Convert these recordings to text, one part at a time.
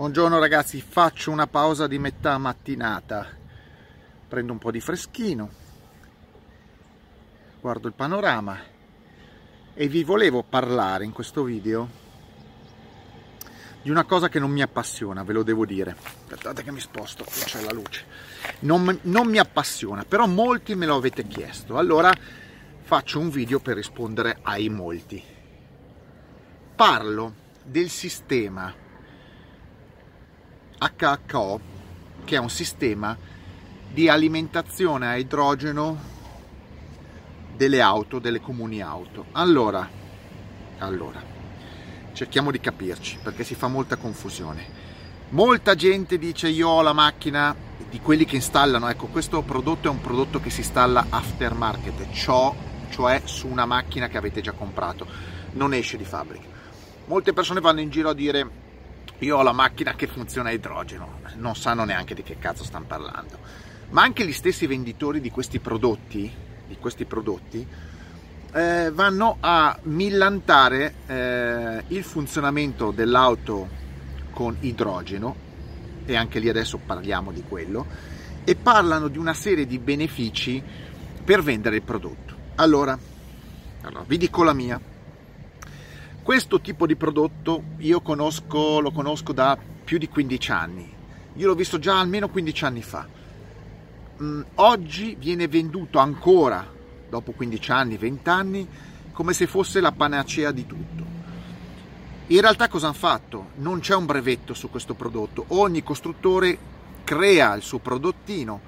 Buongiorno ragazzi, faccio una pausa di metà mattinata, prendo un po' di freschino, guardo il panorama e vi volevo parlare in questo video di una cosa che non mi appassiona, ve lo devo dire. Aspettate che mi sposto, c'è la luce. Non mi appassiona, però molti me lo avete chiesto, allora faccio un video per rispondere ai molti. Parlo del sistema HHO, che è un sistema di alimentazione a idrogeno delle auto, delle comuni auto. Allora, cerchiamo di capirci, perché si fa molta confusione. Molta gente dice io ho la macchina, di quelli che installano, ecco, questo prodotto è un prodotto che si installa aftermarket, cioè su una macchina che avete già comprato, non esce di fabbrica. Molte persone vanno in giro a dire io ho la macchina che funziona a idrogeno, non sanno neanche di che cazzo stanno parlando. Ma anche gli stessi venditori di questi prodotti, vanno a millantare il funzionamento dell'auto con idrogeno, e anche lì adesso parliamo di quello, e parlano di una serie di benefici per vendere il prodotto. Allora vi dico la mia. Questo tipo di prodotto io lo conosco da più di 15 anni, io l'ho visto già almeno 15 anni fa. Oggi viene venduto ancora, dopo 15 anni, 20 anni, come se fosse la panacea di tutto. In realtà cosa hanno fatto? Non c'è un brevetto su questo prodotto, ogni costruttore crea il suo prodottino,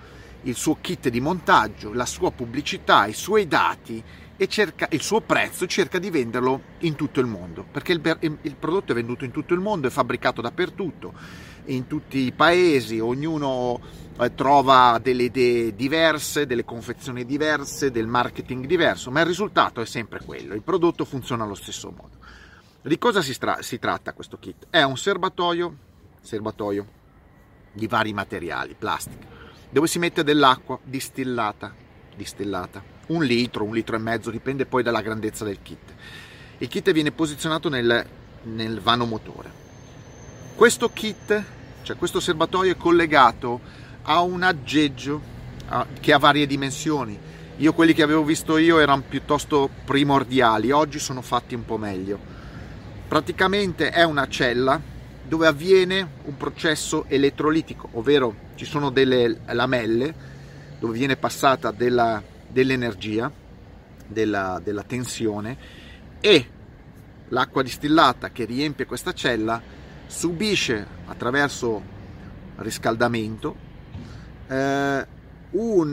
il suo kit di montaggio, la sua pubblicità, i suoi dati, e cerca il suo prezzo, cerca di venderlo in tutto il mondo, perché il prodotto è venduto in tutto il mondo, è fabbricato dappertutto, in tutti i paesi, ognuno trova delle idee diverse, delle confezioni diverse, del marketing diverso, ma il risultato è sempre quello, il prodotto funziona allo stesso modo. Di cosa si tratta questo kit? È un serbatoio di vari materiali, plastica, dove si mette dell'acqua distillata, un litro e mezzo, dipende poi dalla grandezza del kit. Il kit viene posizionato nel vano motore. Questo kit, cioè questo serbatoio, è collegato a un aggeggio che ha varie dimensioni. Quelli che avevo visto io erano piuttosto primordiali, oggi sono fatti un po' meglio. Praticamente è una cella dove avviene un processo elettrolitico, ovvero ci sono delle lamelle dove viene passata dell'energia, della tensione, e l'acqua distillata che riempie questa cella subisce attraverso riscaldamento una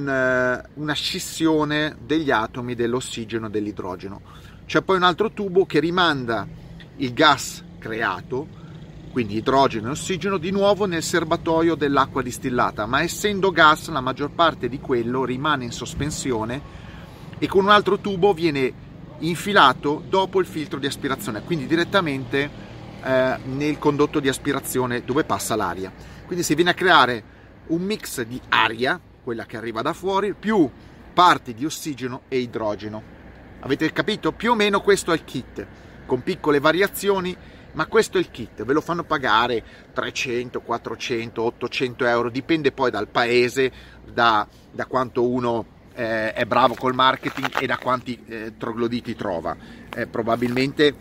scissione degli atomi dell'ossigeno e dell'idrogeno. C'è poi un altro tubo che rimanda il gas creato, quindi idrogeno e ossigeno, di nuovo nel serbatoio dell'acqua distillata, ma essendo gas la maggior parte di quello rimane in sospensione e con un altro tubo viene infilato dopo il filtro di aspirazione, quindi direttamente nel condotto di aspirazione dove passa l'aria. Quindi si viene a creare un mix di aria, quella che arriva da fuori, più parti di ossigeno e idrogeno. Avete capito? Più o meno questo è il kit, con piccole variazioni, ma questo è il kit. Ve lo fanno pagare 300, 400, 800 euro, dipende poi dal paese, da quanto uno è bravo col marketing e da quanti trogloditi trova. Probabilmente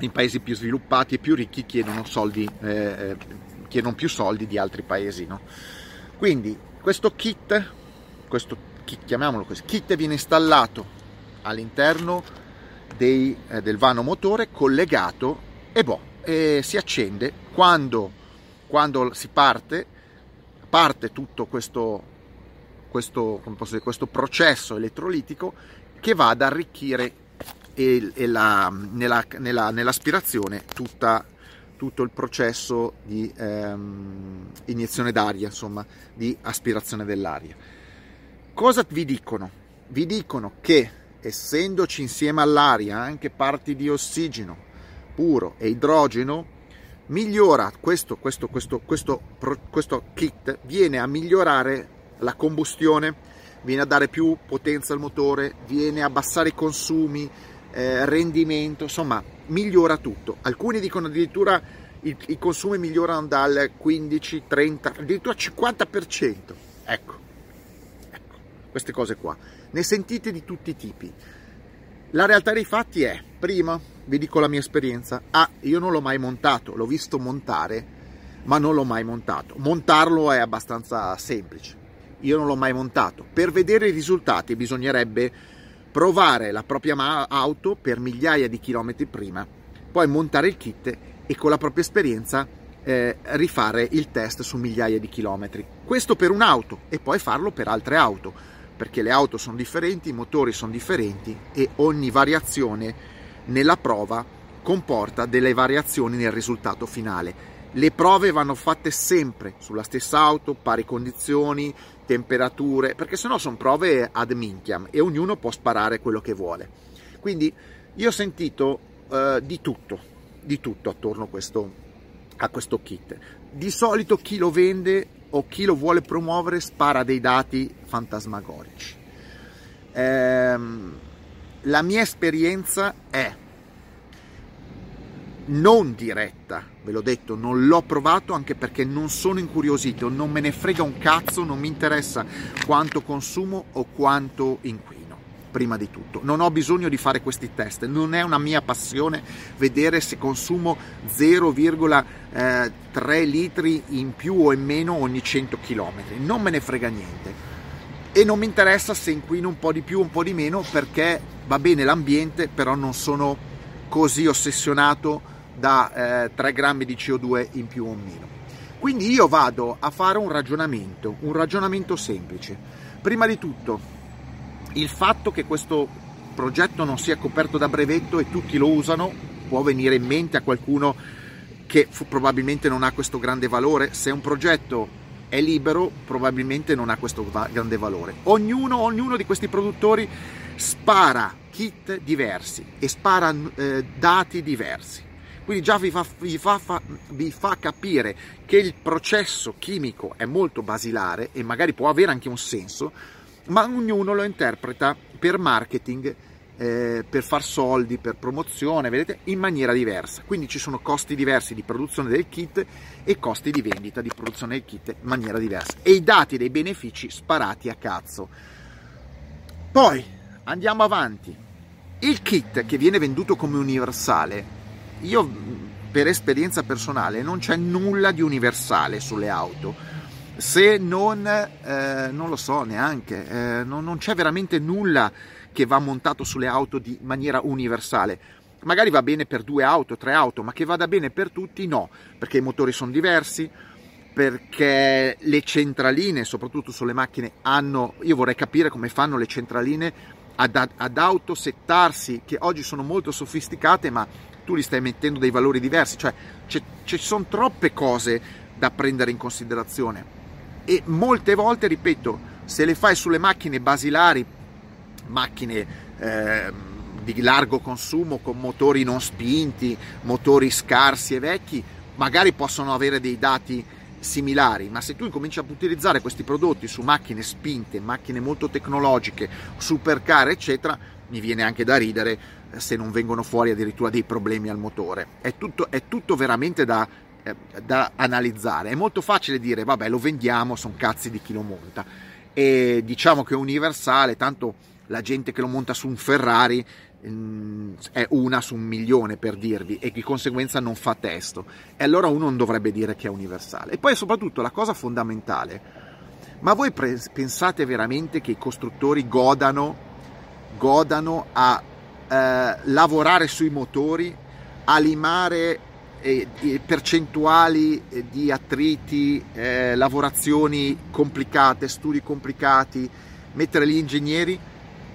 in paesi più sviluppati e più ricchi chiedono più soldi di altri paesi, no? Quindi questo kit, chiamiamolo così, kit viene installato all'interno del vano motore, collegato, e si accende quando si parte tutto questo processo elettrolitico che va ad arricchire nell'aspirazione tutto il processo di iniezione d'aria, insomma, di aspirazione dell'aria. Cosa vi dicono? Vi dicono che essendoci insieme all'aria anche parti di ossigeno puro e idrogeno, migliora questo kit viene a migliorare la combustione, viene a dare più potenza al motore, viene a abbassare i consumi, rendimento, insomma migliora tutto. Alcuni dicono addirittura i consumi migliorano dal 15, 30, addirittura 50%. Ecco, queste cose qua. Ne sentite di tutti i tipi. La realtà dei fatti è, prima vi dico la mia esperienza, io non l'ho mai montato, l'ho visto montare, ma non l'ho mai montato. Montarlo è abbastanza semplice. Io non l'ho mai montato. Per vedere i risultati bisognerebbe provare la propria auto per migliaia di chilometri prima, poi montare il kit e con la propria esperienza rifare il test su migliaia di chilometri. Questo per un'auto e poi farlo per altre auto, perché le auto sono differenti, i motori sono differenti e ogni variazione nella prova comporta delle variazioni nel risultato finale. Le prove vanno fatte sempre sulla stessa auto, pari condizioni, temperature, perché sennò sono prove ad minchiam e ognuno può sparare quello che vuole. Quindi io ho sentito di tutto attorno a questo kit. Di solito chi lo vende o chi lo vuole promuovere spara dei dati fantasmagorici. La mia esperienza è non diretta, ve l'ho detto, non l'ho provato anche perché non sono incuriosito, non me ne frega un cazzo, non mi interessa quanto consumo o quanto inquino, prima di tutto. Non ho bisogno di fare questi test, non è una mia passione vedere se consumo 0,3 litri in più o in meno ogni 100 km, non me ne frega niente. E non mi interessa se inquino un po' di più o un po' di meno, perché va bene l'ambiente, però non sono così ossessionato da 3 grammi di CO2 in più o meno. Quindi io vado a fare un ragionamento semplice. Prima di tutto il fatto che questo progetto non sia coperto da brevetto e tutti lo usano può venire in mente a qualcuno che probabilmente non ha questo grande valore. Se un progetto è libero probabilmente non ha questo grande valore. Ognuno di questi produttori spara kit diversi e spara dati diversi, quindi già vi fa capire che il processo chimico è molto basilare e magari può avere anche un senso, ma ognuno lo interpreta per marketing, per far soldi, per promozione, vedete, in maniera diversa. Quindi ci sono costi diversi di produzione del kit e costi di vendita di produzione del kit in maniera diversa, e i dati dei benefici sparati a cazzo. Poi andiamo avanti. Il kit che viene venduto come universale, io per esperienza personale non c'è nulla di universale sulle auto, se non non lo so neanche, non c'è veramente nulla che va montato sulle auto di maniera universale. Magari va bene per 2 auto, 3 auto, ma che vada bene per tutti no, perché i motori sono diversi, perché le centraline soprattutto sulle macchine hanno, io vorrei capire come fanno le centraline ad autosettarsi, che oggi sono molto sofisticate, ma tu li stai mettendo dei valori diversi, cioè ci sono troppe cose da prendere in considerazione e molte volte, ripeto, se le fai sulle macchine basilari, macchine di largo consumo con motori non spinti, motori scarsi e vecchi, magari possono avere dei dati similari, ma se tu incominci a utilizzare questi prodotti su macchine spinte, macchine molto tecnologiche, supercar eccetera, mi viene anche da ridere se non vengono fuori addirittura dei problemi al motore. È tutto veramente da analizzare. È molto facile dire vabbè, lo vendiamo, sono cazzi di chi lo monta, e diciamo che è universale, tanto la gente che lo monta su un Ferrari è una su 1.000.000, per dirvi, e di conseguenza non fa testo, e allora uno non dovrebbe dire che è universale. E poi soprattutto la cosa fondamentale, ma voi pensate veramente che i costruttori godano a lavorare sui motori, a limare percentuali di attriti, lavorazioni complicate, studi complicati, mettere gli ingegneri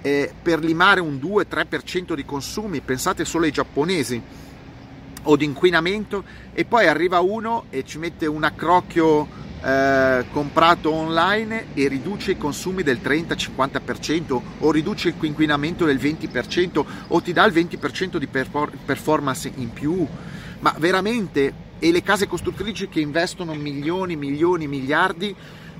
per limare un 2-3% di consumi? Pensate solo ai giapponesi, o di inquinamento, e poi arriva uno e ci mette un accrocchio comprato online e riduce i consumi del 30-50%, o riduce l'inquinamento del 20%, o ti dà il 20% di performance in più. Ma veramente, e le case costruttrici che investono milioni, miliardi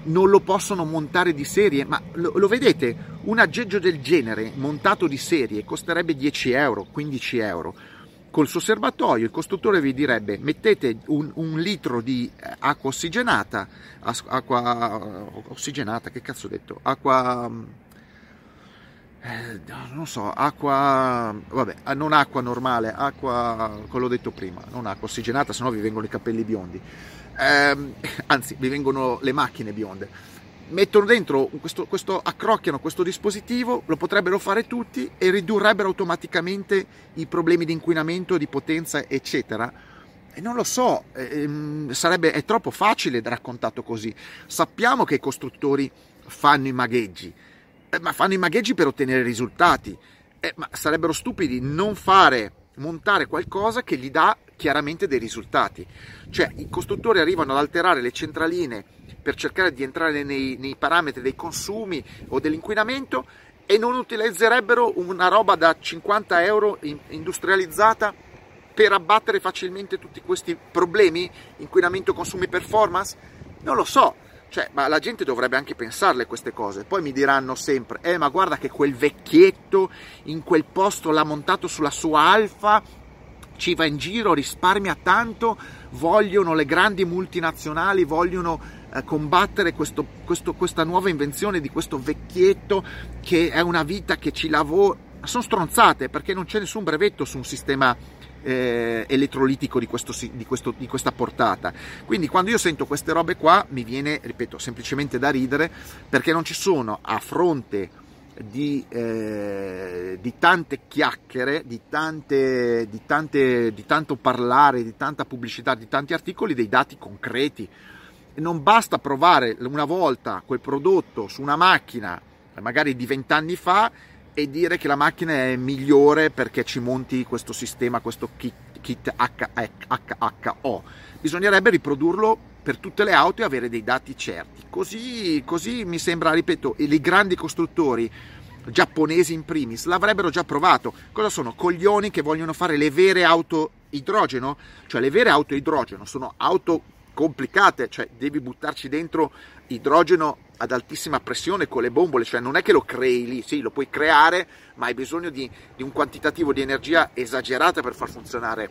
non lo possono montare di serie? Ma lo vedete, un aggeggio del genere montato di serie costerebbe 10 euro, 15 euro. col suo serbatoio il costruttore vi direbbe: mettete un litro di acqua ossigenata, non acqua normale, acqua, come l'ho detto prima, non acqua ossigenata, sennò vi vengono i capelli biondi, anzi vi vengono le macchine bionde. Mettono dentro questo, accrocchiano questo dispositivo, lo potrebbero fare tutti e ridurrebbero automaticamente i problemi di inquinamento, di potenza, eccetera. E non lo so, è troppo facile raccontato così. Sappiamo che i costruttori fanno i magheggi, ma fanno i magheggi per ottenere risultati, ma sarebbero stupidi non montare qualcosa che gli dà chiaramente dei risultati. Cioè, i costruttori arrivano ad alterare le centraline per cercare di entrare nei parametri dei consumi o dell'inquinamento e non utilizzerebbero una roba da 50 euro industrializzata per abbattere facilmente tutti questi problemi, inquinamento, consumi, performance? Non lo so, cioè, ma la gente dovrebbe anche pensarle queste cose. Poi mi diranno sempre: ma guarda che quel vecchietto in quel posto l'ha montato sulla sua Alfa, ci va in giro, risparmia tanto, vogliono le grandi multinazionali, vogliono combattere questa nuova invenzione di questo vecchietto che è una vita che ci lavora. Sono stronzate, perché non c'è nessun brevetto su un sistema elettrolitico di questa portata. Quindi quando io sento queste robe qua mi viene, ripeto, semplicemente da ridere, perché non ci sono, a fronte di tante chiacchiere, di tanto parlare, di tanta pubblicità, di tanti articoli, dei dati concreti. Non basta provare una volta quel prodotto su una macchina, magari di 20 anni fa, e dire che la macchina è migliore perché ci monti questo sistema, questo kit HHO. Bisognerebbe riprodurlo per tutte le auto e avere dei dati certi. Così mi sembra, ripeto, i grandi costruttori giapponesi in primis l'avrebbero già provato. Cosa sono? Coglioni che vogliono fare le vere auto idrogeno? Cioè, le vere auto idrogeno sono auto complicate, cioè devi buttarci dentro idrogeno ad altissima pressione con le bombole, cioè non è che lo crei lì, sì, lo puoi creare, ma hai bisogno di un quantitativo di energia esagerata per far funzionare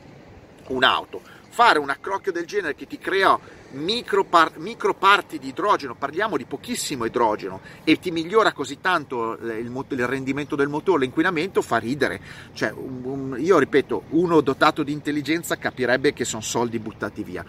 un'auto. Fare un accrocchio del genere che ti crea micro parti di idrogeno, parliamo di pochissimo idrogeno, e ti migliora così tanto il rendimento del motore, l'inquinamento, fa ridere. Cioè, io ripeto, uno dotato di intelligenza capirebbe che sono soldi buttati via.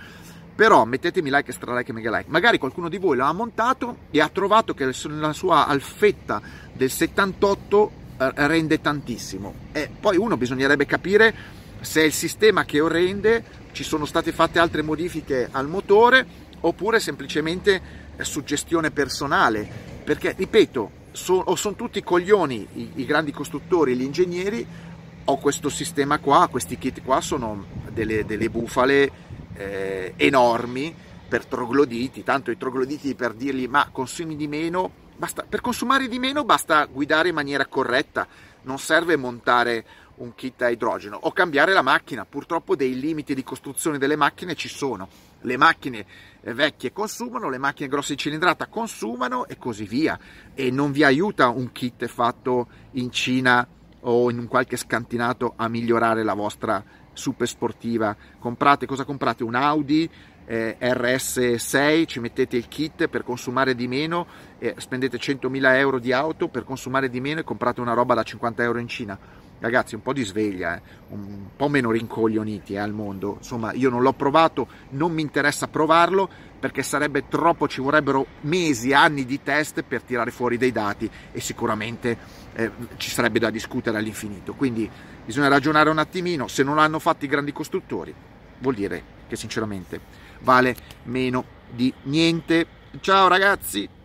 Però mettetemi like, stralike e mega like. Magari qualcuno di voi l'ha montato e ha trovato che la sua Alfetta del 78 rende tantissimo. E poi bisognerebbe capire se è il sistema che lo rende, ci sono state fatte altre modifiche al motore, oppure semplicemente suggestione personale. Perché, ripeto, sono tutti coglioni i grandi costruttori, gli ingegneri, o questo sistema qua, questi kit qua sono delle bufale enormi per trogloditi. Tanto i trogloditi, per dirgli: ma consumi di meno, per consumare di meno basta guidare in maniera corretta, non serve montare un kit a idrogeno o cambiare la macchina. Purtroppo dei limiti di costruzione delle macchine ci sono, le macchine vecchie consumano, le macchine grosse di cilindrata consumano e così via, e non vi aiuta un kit fatto in Cina o in un qualche scantinato a migliorare la vostra super sportiva. Comprate un Audi RS6, ci mettete il kit per consumare di meno, spendete 100.000 euro di auto per consumare di meno e comprate una roba da 50 euro in Cina. Ragazzi, un po' di sveglia, un po' meno rincoglioniti al mondo. Insomma, io non l'ho provato, non mi interessa provarlo, perché sarebbe troppo, ci vorrebbero mesi, anni di test per tirare fuori dei dati, e sicuramente ci sarebbe da discutere all'infinito. Quindi bisogna ragionare un attimino. Se non l'hanno fatto i grandi costruttori, vuol dire che sinceramente vale meno di niente. Ciao ragazzi!